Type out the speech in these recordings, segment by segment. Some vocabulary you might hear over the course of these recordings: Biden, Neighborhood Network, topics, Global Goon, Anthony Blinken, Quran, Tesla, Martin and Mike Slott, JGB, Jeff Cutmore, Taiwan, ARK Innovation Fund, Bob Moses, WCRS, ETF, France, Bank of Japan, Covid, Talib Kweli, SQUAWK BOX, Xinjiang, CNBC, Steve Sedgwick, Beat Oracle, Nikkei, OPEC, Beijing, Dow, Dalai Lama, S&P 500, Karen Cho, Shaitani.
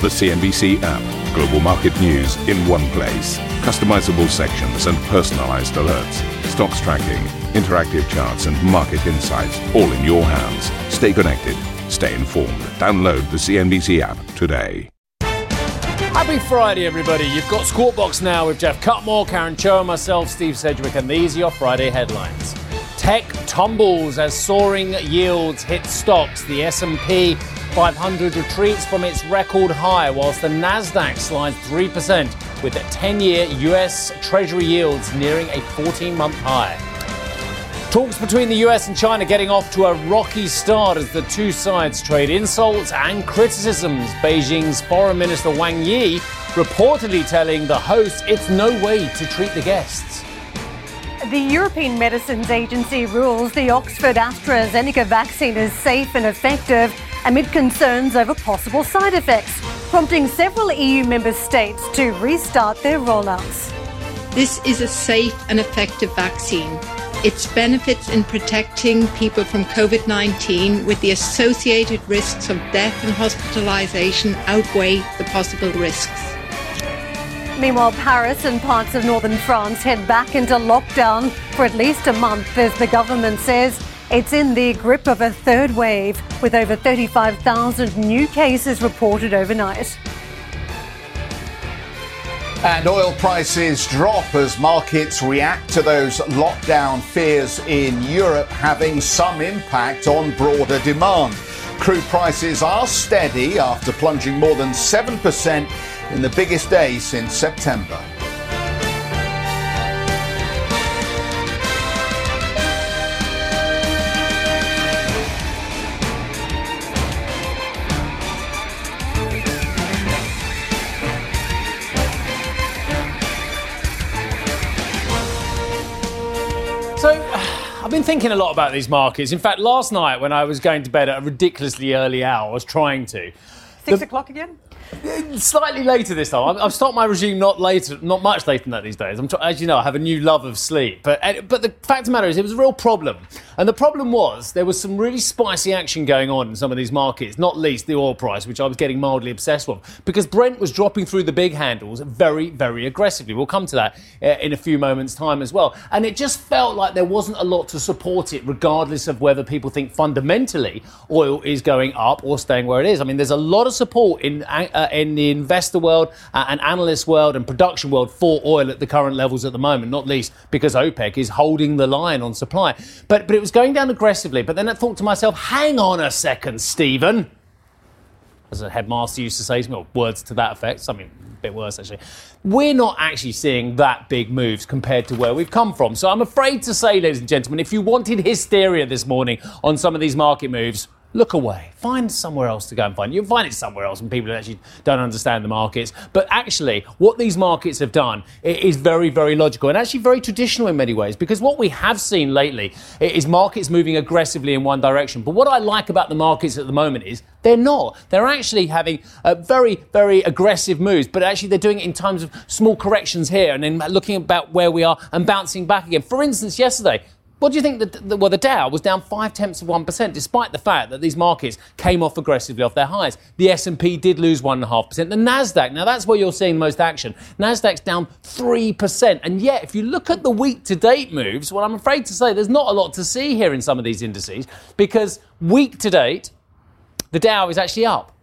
The CNBC app. Global market news in one place. Customizable sections and personalized alerts. Stocks tracking, interactive charts and market insights all in your hands. Stay connected. Stay informed. Download the CNBC app today. Happy Friday, everybody. You've got SQUAWK BOX now with Jeff Cutmore, Karen Cho and myself, Steve Sedgwick. And these are your Friday headlines. Tech tumbles as soaring yields hit stocks. The S&P 500 retreats from its record high, whilst the Nasdaq slides 3%, with the 10-year US Treasury yields nearing a 14-month high. Talks between the US and China getting off to a rocky start as the two sides trade insults and criticisms. Beijing's Foreign Minister Wang Yi reportedly telling the host it's no way to treat the guests. The European Medicines Agency rules the Oxford-AstraZeneca vaccine is safe and effective amid concerns over possible side effects, prompting several EU member states to restart their rollouts. This is a safe and effective vaccine. Its benefits in protecting people from COVID-19 with the associated risks of death and hospitalization outweigh the possible risks. Meanwhile, Paris and parts of northern France head back into lockdown for at least a month as the government says it's in the grip of a third wave, with over 35,000 new cases reported overnight. And oil prices drop as markets react to those lockdown fears in Europe, having some impact on broader demand. Crude prices are steady after plunging more than 7% in the biggest day since September. I've been thinking a lot about these markets. In fact, last night when I was going to bed at a ridiculously early hour, I was trying to. 6 o'clock again? Slightly later this time. I've stopped my regime not much later than that these days. As you know, I have a new love of sleep. But the fact of the matter is it was a real problem. And the problem was there was some really spicy action going on in some of these markets, not least the oil price, which I was getting mildly obsessed with, because Brent was dropping through the big handles very, very aggressively. We'll come to that in a few moments' time as well. And it just felt like there wasn't a lot to support it, regardless of whether people think fundamentally oil is going up or staying where it is. I mean, there's a lot of support in the investor world and analyst world and production world for oil at the current levels at the moment, not least because OPEC is holding the line on supply. But it was going down aggressively. But then I thought to myself, hang on a second, Stephen. As a headmaster used to say to me, or words to that effect, something a bit worse actually. We're not actually seeing that big moves compared to where we've come from. So I'm afraid to say, ladies and gentlemen, if you wanted hysteria this morning on some of these market moves, look away. Find somewhere else to go and find. You'll find it somewhere else when people actually don't understand the markets. But actually, what these markets have done is very, very logical and actually very traditional in many ways, because what we have seen lately is markets moving aggressively in one direction. But what I like about the markets at the moment is they're not. They're actually having very, very aggressive moves, but actually they're doing it in times of small corrections here and then looking about where we are and bouncing back again. For instance, yesterday, what do you think? The Dow was down 0.5%, despite the fact that these markets came off aggressively off their highs. The S&P did lose 1.5%. The Nasdaq, now that's where you're seeing the most action. Nasdaq's down 3%. And yet, if you look at the week-to-date moves, well, I'm afraid to say there's not a lot to see here in some of these indices, because week-to-date, the Dow is actually up.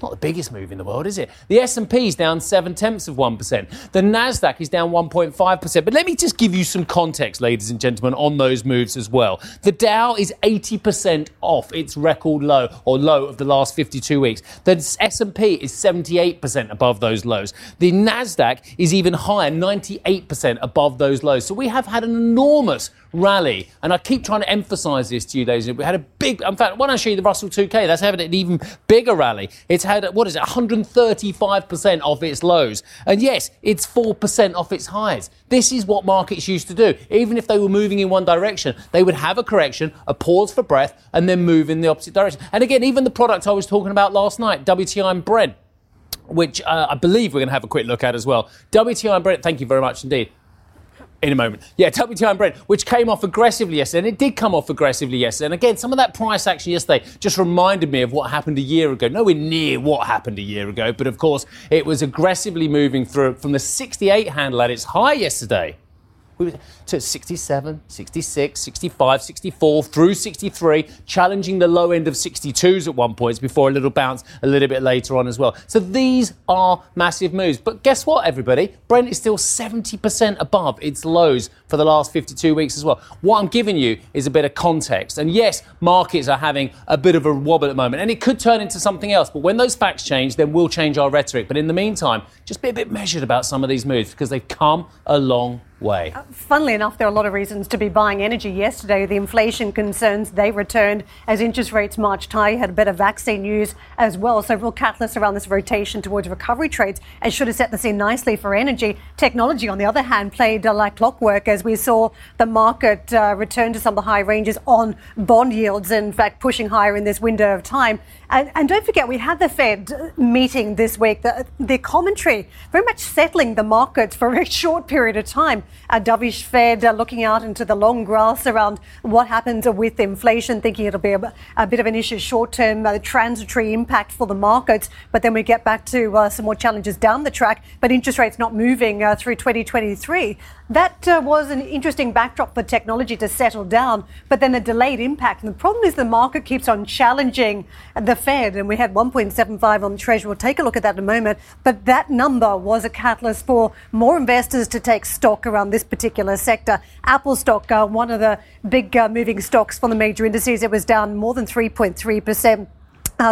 Not the biggest move in the world, is it? The S&P's down 0.7%. The Nasdaq is down 1.5%. But let me just give you some context, ladies and gentlemen, on those moves as well. The Dow is 80% off its record low or low of the last 52 weeks. The S&P is 78% above those lows. The Nasdaq is even higher, 98% above those lows. So we have had an enormous rally. And I keep trying to emphasize this to you, ladies. We had a big, in fact, when I show you the Russell 2K, that's having an even bigger rally. It's had, 135% off its lows. And yes, it's 4% off its highs. This is what markets used to do. Even if they were moving in one direction, they would have a correction, a pause for breath, and then move in the opposite direction. And again, even the product I was talking about last night, WTI and Brent, which I believe we're going to have a quick look at as well. WTI and Brent, thank you very much indeed. in a moment. Yeah, WTI and Brent, which came off aggressively yesterday, and it did come off aggressively yesterday. And again, some of that price action yesterday just reminded me of what happened a year ago. Nowhere near what happened a year ago, but of course, it was aggressively moving through from the 68 handle at its high yesterday to 67, 66, 65, 64, through 63, challenging the low end of 62s at one point before a little bounce a little bit later on as well. So these are massive moves. But guess what, everybody? Brent is still 70% above its lows for the last 52 weeks as well. What I'm giving you is a bit of context. And yes, markets are having a bit of a wobble at the moment, and it could turn into something else. But when those facts change, then we'll change our rhetoric. But in the meantime, just be a bit measured about some of these moves because they've come a long way. Funnily enough, there are a lot of reasons to be buying energy yesterday. The inflation concerns, they returned as interest rates marched high. You had a bit of vaccine news as well. So real catalysts around this rotation towards recovery trades and should have set the scene nicely for energy. Technology, on the other hand, played like clockwork as we saw the market return to some of the high ranges on bond yields, in fact, pushing higher in this window of time. And don't forget, we had the Fed meeting this week. The commentary very much settling the markets for a very short period of time. A dovish Fed looking out into the long grass around what happens with inflation, thinking it'll be a bit of an issue short-term, transitory impact for the markets. But then we get back to some more challenges down the track, but interest rates not moving through 2023. That was an interesting backdrop for technology to settle down, but then a delayed impact. And the problem is the market keeps on challenging the Fed, and we had 1.75 on the Treasury. We'll take a look at that in a moment. But that number was a catalyst for more investors to take stock around this particular sector. Apple stock, one of the big moving stocks from the major indices, it was down more than 3.3%.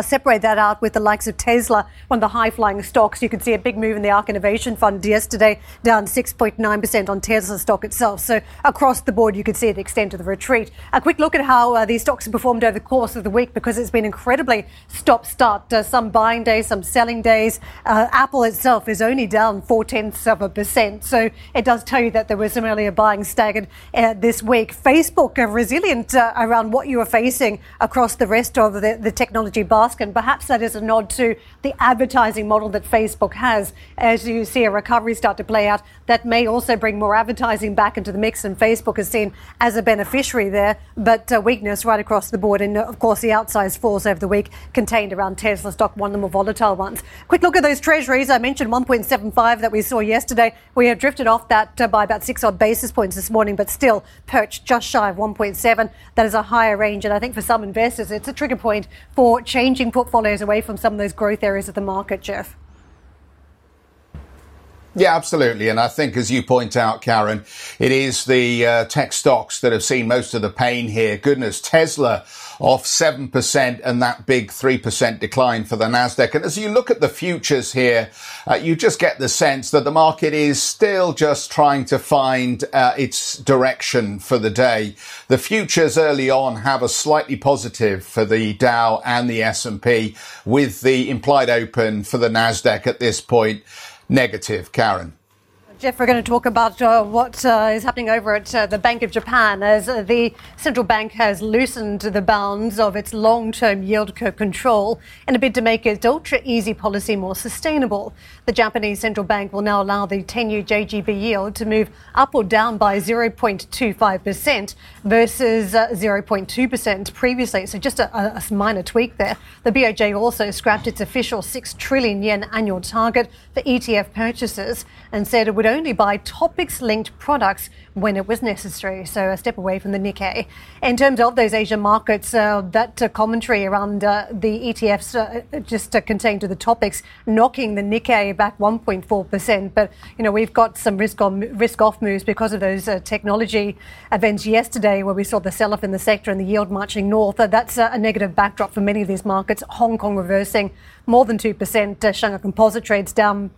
Separate that out with the likes of Tesla, one of the high-flying stocks. You can see a big move in the ARK Innovation Fund yesterday, down 6.9% on Tesla stock itself. So across the board, you can see the extent of the retreat. A quick look at how these stocks have performed over the course of the week, because it's been incredibly stop-start. Some buying days, some selling days. Apple itself is only down 0.4%. So it does tell you that there was some earlier buying staggered this week. Facebook, resilient around what you are facing across the rest of the technology buy. And perhaps that is a nod to the advertising model that Facebook has. As you see a recovery start to play out, that may also bring more advertising back into the mix, and Facebook is seen as a beneficiary there, but weakness right across the board. And of course, the outsized falls over the week contained around Tesla stock, one of the more volatile ones. Quick look at those treasuries. I mentioned 1.75 that we saw yesterday. We have drifted off that by about 6 odd basis points this morning, but still perched just shy of 1.7. That is a higher range, and I think for some investors, it's a trigger point for changing portfolios away from some of those growth areas of the market, Jeff. Yeah, absolutely. And I think, as you point out, Karen, it is the tech stocks that have seen most of the pain here. Goodness, Tesla off 7% and that big 3% decline for the Nasdaq. And as you look at the futures here, you just get the sense that the market is still just trying to find its direction for the day. The futures early on have a slightly positive for the Dow and the S&P, with the implied open for the Nasdaq at this point negative, Karen. Jeff, we're going to talk about what is happening over at the Bank of Japan, as the central bank has loosened the bounds of its long-term yield curve control in a bid to make its ultra-easy policy more sustainable. The Japanese central bank will now allow the 10-year JGB yield to move up or down by 0.25% versus 0.2% previously. So just a minor tweak there. The BOJ also scrapped its official 6 trillion yen annual target for ETF purchases and said it would only buy topics-linked products when it was necessary, so a step away from the Nikkei. In terms of those Asian markets, that commentary around the ETFs just contained to the topics, knocking the Nikkei back 1.4%. But, you know, we've got some risk-off moves because of those technology events yesterday, where we saw the sell-off in the sector and the yield marching north. That's a negative backdrop for many of these markets. Hong Kong reversing more than 2%. Shanghai Composite trades down,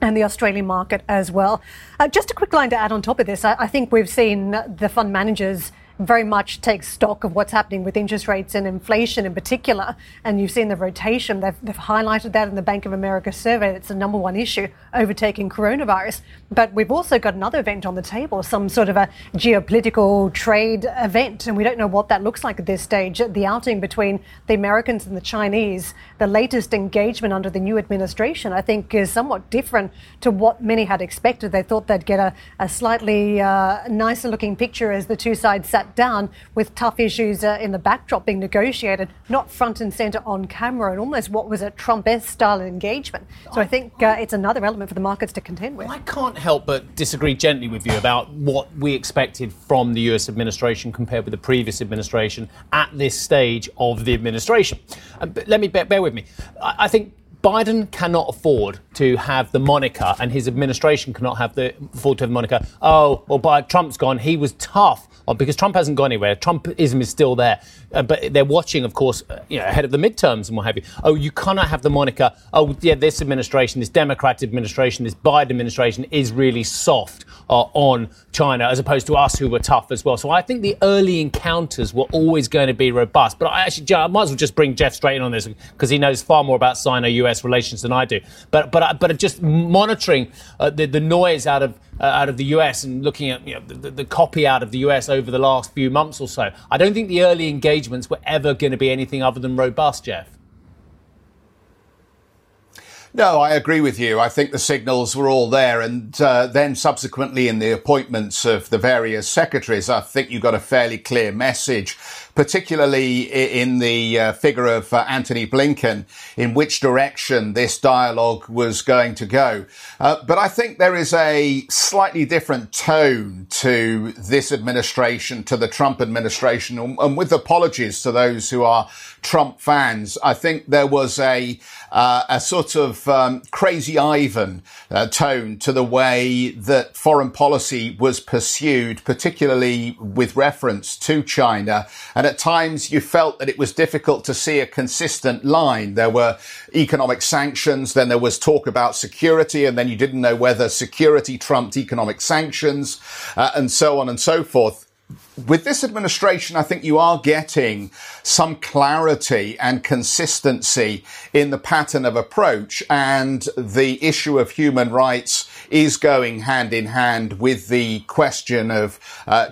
and the Australian market as well. Just a quick line to add on top of this. I think we've seen the fund managers very much takes stock of what's happening with interest rates and inflation in particular. And you've seen the rotation. They've highlighted that in the Bank of America survey. That's the number one issue, overtaking coronavirus. But we've also got another event on the table, some sort of a geopolitical trade event. And we don't know what that looks like at this stage. The outing between the Americans and the Chinese, the latest engagement under the new administration, I think is somewhat different to what many had expected. They thought they'd get a slightly nicer looking picture as the two sides sat down, with tough issues in the backdrop being negotiated, not front and centre on camera, and almost what was a Trump-esque style of engagement. So I think it's another element for the markets to contend with. I can't help but disagree gently with you about what we expected from the US administration compared with the previous administration at this stage of the administration. But let me bear with me. I think Biden cannot afford to have the moniker, and his administration cannot afford to have the moniker, oh, well, Trump's gone, he was tough, because Trump hasn't gone anywhere. Trumpism is still there. But they're watching, of course, ahead of the midterms and what have you. Oh, you cannot have the moniker, oh, yeah, this administration, this Democrat administration, this Biden administration is really soft on China, as opposed to us who were tough as well. So I think the early encounters were always going to be robust. But I might as well just bring Jeff straight in on this, because he knows far more about Sino-US relations than I do, but just monitoring the noise out of the US and looking at the copy out of the US over the last few months or so, I don't think the early engagements were ever going to be anything other than robust, Jeff. No, I agree with you. I think the signals were all there. And then subsequently in the appointments of the various secretaries, I think you got a fairly clear message, particularly in the figure of Anthony Blinken, in which direction this dialogue was going to go. But I think there is a slightly different tone to this administration, to the Trump administration. And with apologies to those who are Trump fans, I think there was a sort of Crazy Ivan tone to the way that foreign policy was pursued, particularly with reference to China. And at times you felt that it was difficult to see a consistent line. There were economic sanctions, then there was talk about security, and then you didn't know whether security trumped economic sanctions, and so on and so forth. With this administration, I think you are getting some clarity and consistency in the pattern of approach, and the issue of human rights is going hand in hand with the question of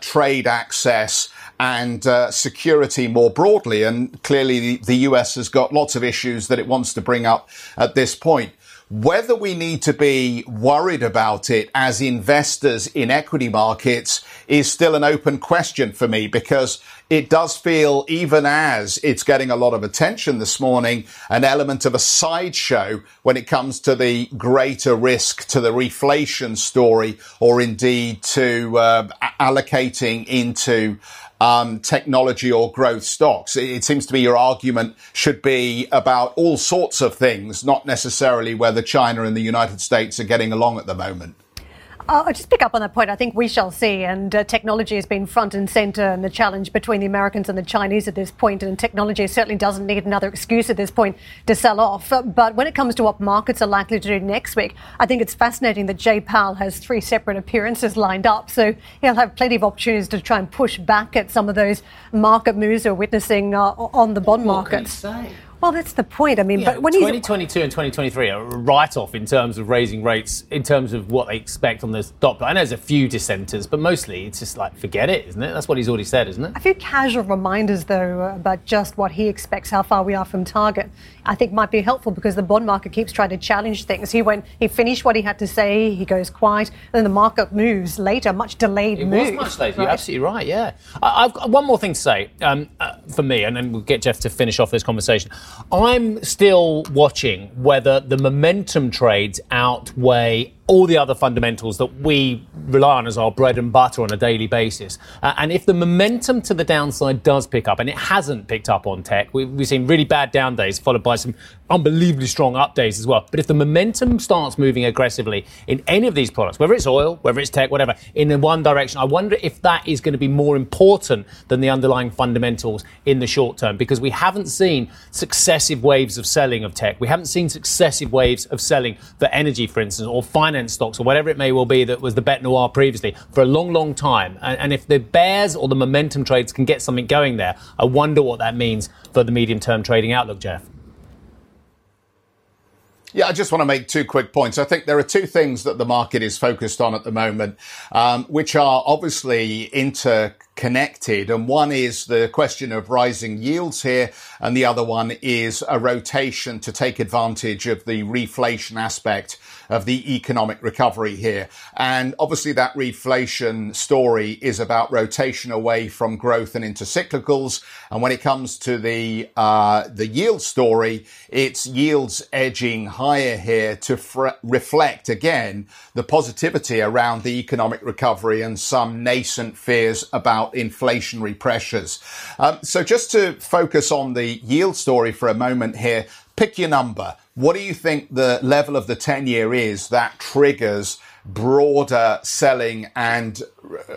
trade access and security more broadly. And clearly the US has got lots of issues that it wants to bring up at this point. Whether we need to be worried about it as investors in equity markets is still an open question for me, because it does feel, even as it's getting a lot of attention this morning, an element of a sideshow when it comes to the greater risk to the reflation story, or indeed to allocating into technology or growth stocks. It seems to me your argument should be about all sorts of things, not necessarily whether China and the United States are getting along at the moment. I'll just pick up on that point. I think we shall see. And technology has been front and centre, and the challenge between the Americans and the Chinese at this point. And technology certainly doesn't need another excuse at this point to sell off. But when it comes to what markets are likely to do next week, I think it's fascinating that Jay Powell has three separate appearances lined up. So he'll have plenty of opportunities to try and push back at some of those market moves we're witnessing on the bond markets. Well, that's the point. I mean, yeah, but when 2022 and 2023 are right off in terms of raising rates, in terms of what they expect on the stock. But I know there's a few dissenters, but mostly it's just like, forget it, isn't it? That's what he's already said, isn't it? A few casual reminders, though, about just what he expects, how far we are from target, I think might be helpful, because the bond market keeps trying to challenge things. He finished what he had to say, he goes quiet, and then the market moves later, much delayed move. It was much later, right? You're absolutely right, yeah. I've got one more thing to say for me, and then we'll get Jeff to finish off this conversation. I'm still watching whether the momentum trades outweigh all the other fundamentals that we rely on as our bread and butter on a daily basis. And if the momentum to the downside does pick up, and it hasn't picked up on tech, we've seen really bad down days followed by some unbelievably strong up days as well. But if the momentum starts moving aggressively in any of these products, whether it's oil, whether it's tech, whatever, in one direction, I wonder if that is going to be more important than the underlying fundamentals in the short term, because we haven't seen successive waves of selling of tech. We haven't seen successive waves of selling for energy, for instance, or finance stocks or whatever it may well be that was the bête noire previously for a long, long time. And if the bears or the momentum trades can get something going there, I wonder what that means for the medium-term trading outlook, Jeff. Yeah, I just want to make two quick points. I think there are two things that the market is focused on at the moment, which are obviously interconnected. And one is the question of rising yields here. And the other one is a rotation to take advantage of the reflation aspect of the economic recovery here. And obviously that reflation story is about rotation away from growth and into cyclicals. And when it comes to the yield story, it's yields edging higher here to reflect, again, the positivity around the economic recovery and some nascent fears about inflationary pressures. So just to focus on the yield story for a moment here, pick your number. What do you think the level of the 10-year is that triggers broader selling and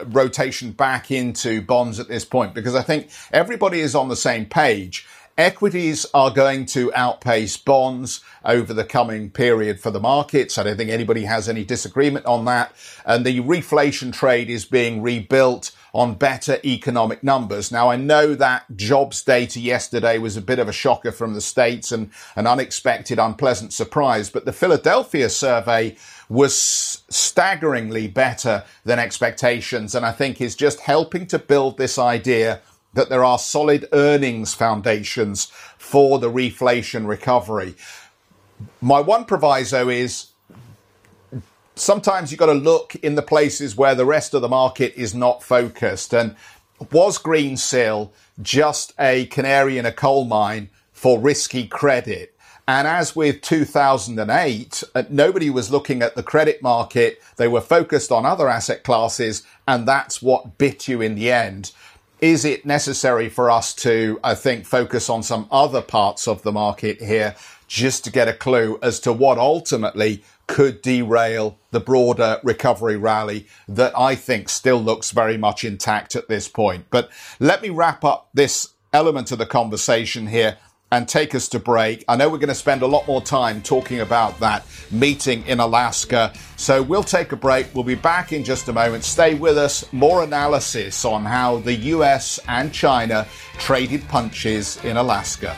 rotation back into bonds at this point? Because I think everybody is on the same page. Equities are going to outpace bonds over the coming period for the markets. I don't think anybody has any disagreement on that. And the reflation trade is being rebuilt on better economic numbers. Now, I know that jobs data yesterday was a bit of a shocker from the States and an unexpected, unpleasant surprise. But the Philadelphia survey was staggeringly better than expectations, and I think is just helping to build this idea that there are solid earnings foundations for the reflation recovery. My one proviso is sometimes you've got to look in the places where the rest of the market is not focused. And was Greensill just a canary in a coal mine for risky credit? And as with 2008, nobody was looking at the credit market. They were focused on other asset classes, and that's what bit you in the end. Is it necessary for us to, I think, focus on some other parts of the market here just to get a clue as to what ultimately could derail the broader recovery rally that I think still looks very much intact at this point? But let me wrap up this element of the conversation here and take us to break. I know we're going to spend a lot more time talking about that meeting in Alaska. So we'll take a break. We'll be back in just a moment. Stay with us. More analysis on how the US and China traded punches in Alaska.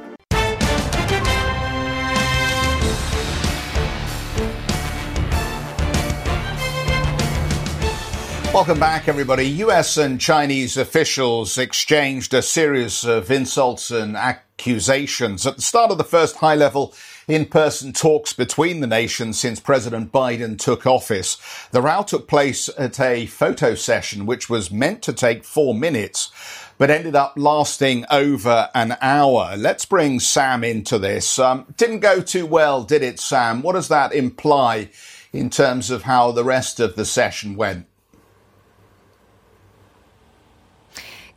Welcome back, everybody. US and Chinese officials exchanged a series of insults and accusations at the start of the first high-level in-person talks between the nations since President Biden took office. The row took place at a photo session, which was meant to take 4 minutes, but ended up lasting over an hour. Let's bring Sam into this. Didn't go too well, did it, Sam? What does that imply in terms of how the rest of the session went?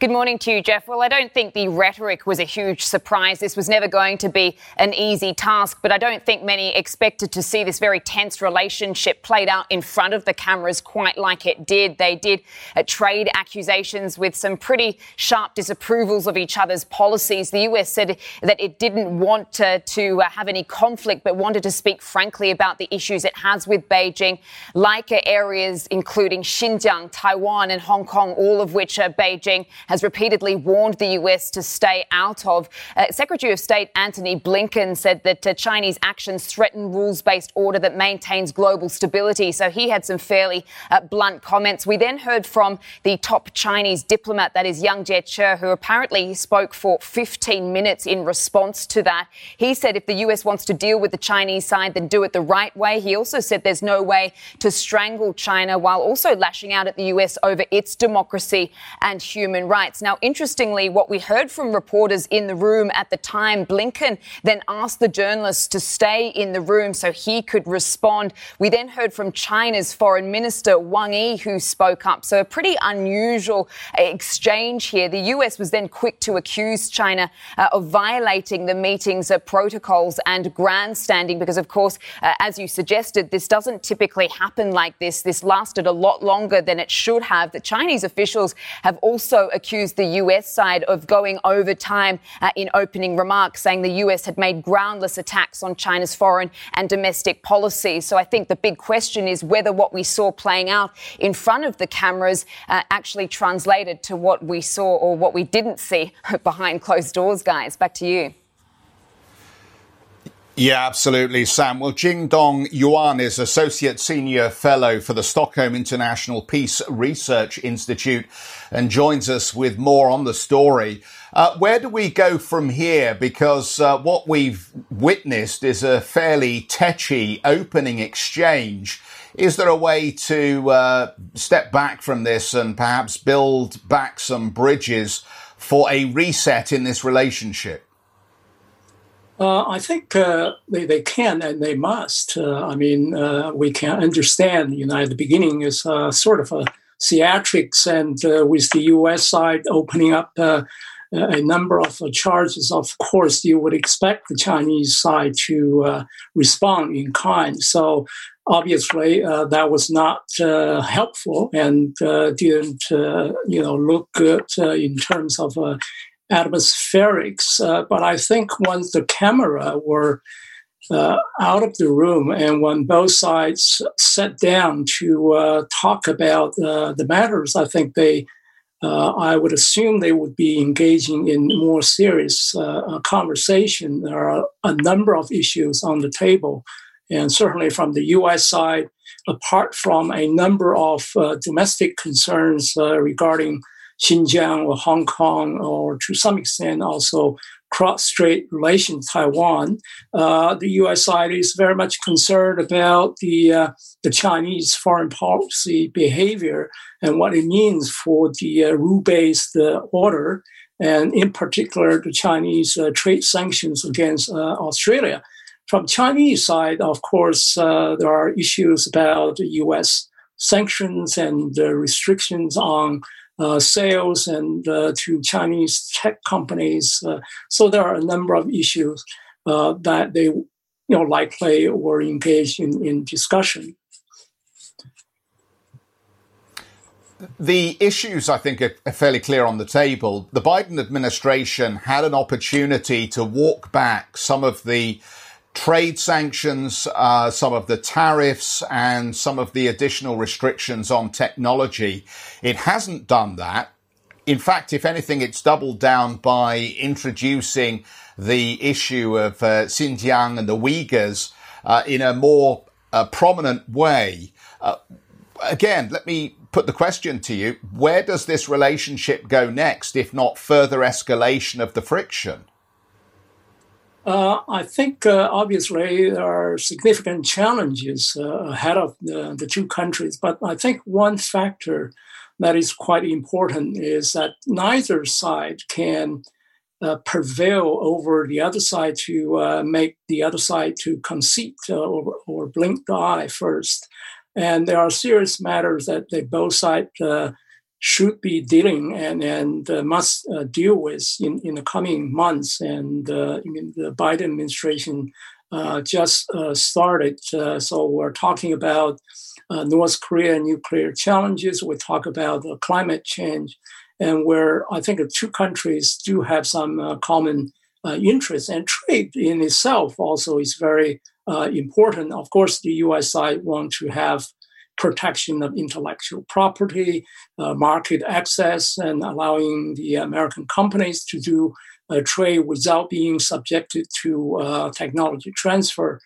Good morning to you, Jeff. Well, I don't think the rhetoric was a huge surprise. This was never going to be an easy task, but I don't think many expected to see this very tense relationship played out in front of the cameras quite like it did. They did trade accusations with some pretty sharp disapprovals of each other's policies. The US said that it didn't want to have any conflict, but wanted to speak frankly about the issues it has with Beijing, like areas including Xinjiang, Taiwan and Hong Kong, all of which Beijing has has repeatedly warned the US to stay out of. Secretary of State Anthony Blinken said that Chinese actions threaten rules-based order that maintains global stability. So he had some fairly blunt comments. We then heard from the top Chinese diplomat, that is Yang Jiechi, who apparently spoke for 15 minutes in response to that. He said if the US wants to deal with the Chinese side, then do it the right way. He also said there's no way to strangle China, while also lashing out at the US over its democracy and human rights. Now, interestingly, what we heard from reporters in the room at the time, Blinken then asked the journalists to stay in the room so he could respond. We then heard from China's foreign minister, Wang Yi, who spoke up. So a pretty unusual exchange here. The US was then quick to accuse China of violating the meeting's protocols and grandstanding because, of course, as you suggested, this doesn't typically happen like this. This lasted a lot longer than it should have. The Chinese officials have also accused the US side of going over time in opening remarks, saying the US had made groundless attacks on China's foreign and domestic policies. So I think the big question is whether what we saw playing out in front of the cameras actually translated to what we saw or what we didn't see behind closed doors, guys. Back to you. Yeah, absolutely, Sam. Well, Jingdong Yuan is Associate Senior Fellow for the Stockholm International Peace Research Institute and joins us with more on the story. Where do we go from here? Because what we've witnessed is a fairly tetchy opening exchange. Is there a way to step back from this and perhaps build back some bridges for a reset in this relationship? I think they can and they must. We can understand, at the beginning is sort of a theatrics, and with the U.S. side opening up a number of charges, of course, you would expect the Chinese side to respond in kind. So obviously, that was not helpful and didn't, look good in terms of atmospherics, but I think once the camera were out of the room and when both sides sat down to talk about the matters, I think I would assume they would be engaging in more serious conversation. There are a number of issues on the table, and certainly from the U.S. side, apart from a number of domestic concerns regarding Xinjiang or Hong Kong, or to some extent also cross-strait relations, Taiwan, the U.S. side is very much concerned about the Chinese foreign policy behavior and what it means for the rule-based order, and in particular the Chinese trade sanctions against Australia. From Chinese side, of course, there are issues about U.S. sanctions and restrictions on sales and to Chinese tech companies. So there are a number of issues that they likely were engaged in discussion. The issues, I think, are fairly clear on the table. The Biden administration had an opportunity to walk back some of the trade sanctions, some of the tariffs, and some of the additional restrictions on technology. It hasn't done that. In fact, if anything, it's doubled down by introducing the issue of Xinjiang and the Uyghurs in a more prominent way. Again, let me put the question to you. Where does this relationship go next, if not further escalation of the friction? I think, obviously, there are significant challenges ahead of the two countries. But I think one factor that is quite important is that neither side can prevail over the other side to make the other side to concede or blink the eye first. And there are serious matters that they both sides should be dealing and must deal with in the coming months. And the Biden administration just started. So we're talking about North Korea nuclear challenges. We talk about climate change, and where I think the two countries do have some common interests. And trade in itself also is very important. Of course, the U.S. side want to have protection of intellectual property, market access, and allowing the American companies to do trade without being subjected to technology transfer,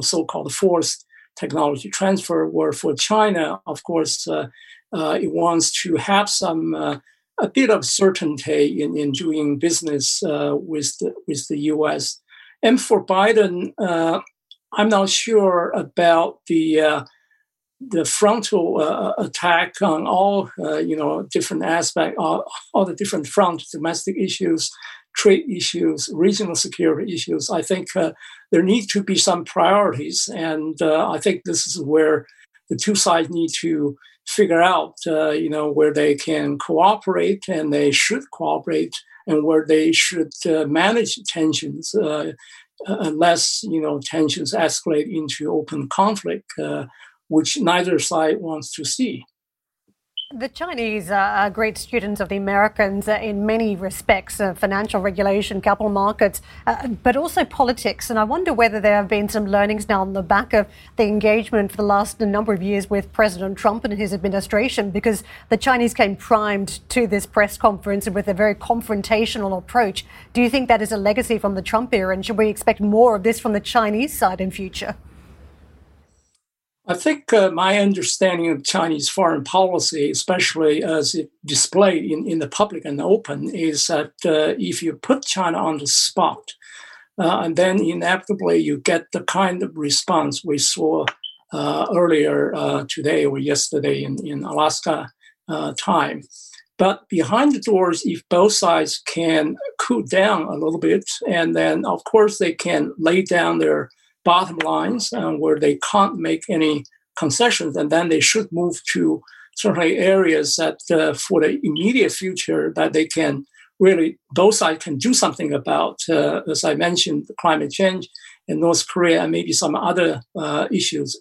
so-called forced technology transfer, where for China, of course, it wants to have some a bit of certainty in doing business with the U.S. And for Biden, I'm not sure about the frontal attack on all different aspects, all the different fronts, domestic issues, trade issues, regional security issues. I think there need to be some priorities, and I think this is where the two sides need to figure out, where they can cooperate, and they should cooperate, and where they should manage tensions, unless tensions escalate into open conflict, which neither side wants to see. The Chinese are great students of the Americans in many respects, financial regulation, capital markets, but also politics. And I wonder whether there have been some learnings now on the back of the engagement for the last number of years with President Trump and his administration, because the Chinese came primed to this press conference and with a very confrontational approach. Do you think that is a legacy from the Trump era? And should we expect more of this from the Chinese side in future? I think my understanding of Chinese foreign policy, especially as it displayed in the public and the open, is that if you put China on the spot, and then inevitably you get the kind of response we saw earlier today or yesterday in Alaska time. But behind the doors, if both sides can cool down a little bit, and then, of course, they can lay down their bottom lines, where they can't make any concessions, and then they should move to certainly areas that for the immediate future that they can really, both sides can do something about, as I mentioned, climate change in North Korea and maybe some other issues.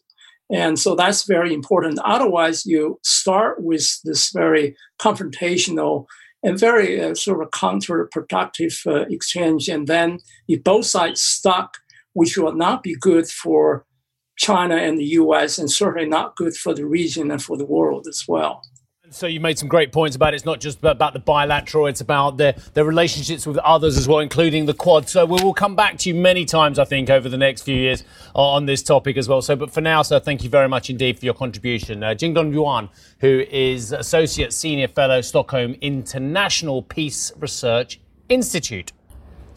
And so that's very important. Otherwise, you start with this very confrontational and very sort of counterproductive exchange, and then if both sides stuck, which will not be good for China and the U.S. and certainly not good for the region and for the world as well. So you made some great points about it's not just about the bilateral, it's about their relationships with others as well, including the Quad. So we will come back to you many times, I think, over the next few years on this topic as well. So, but for now, sir, thank you very much indeed for your contribution. Jingdong Yuan, who is Associate Senior Fellow, Stockholm International Peace Research Institute.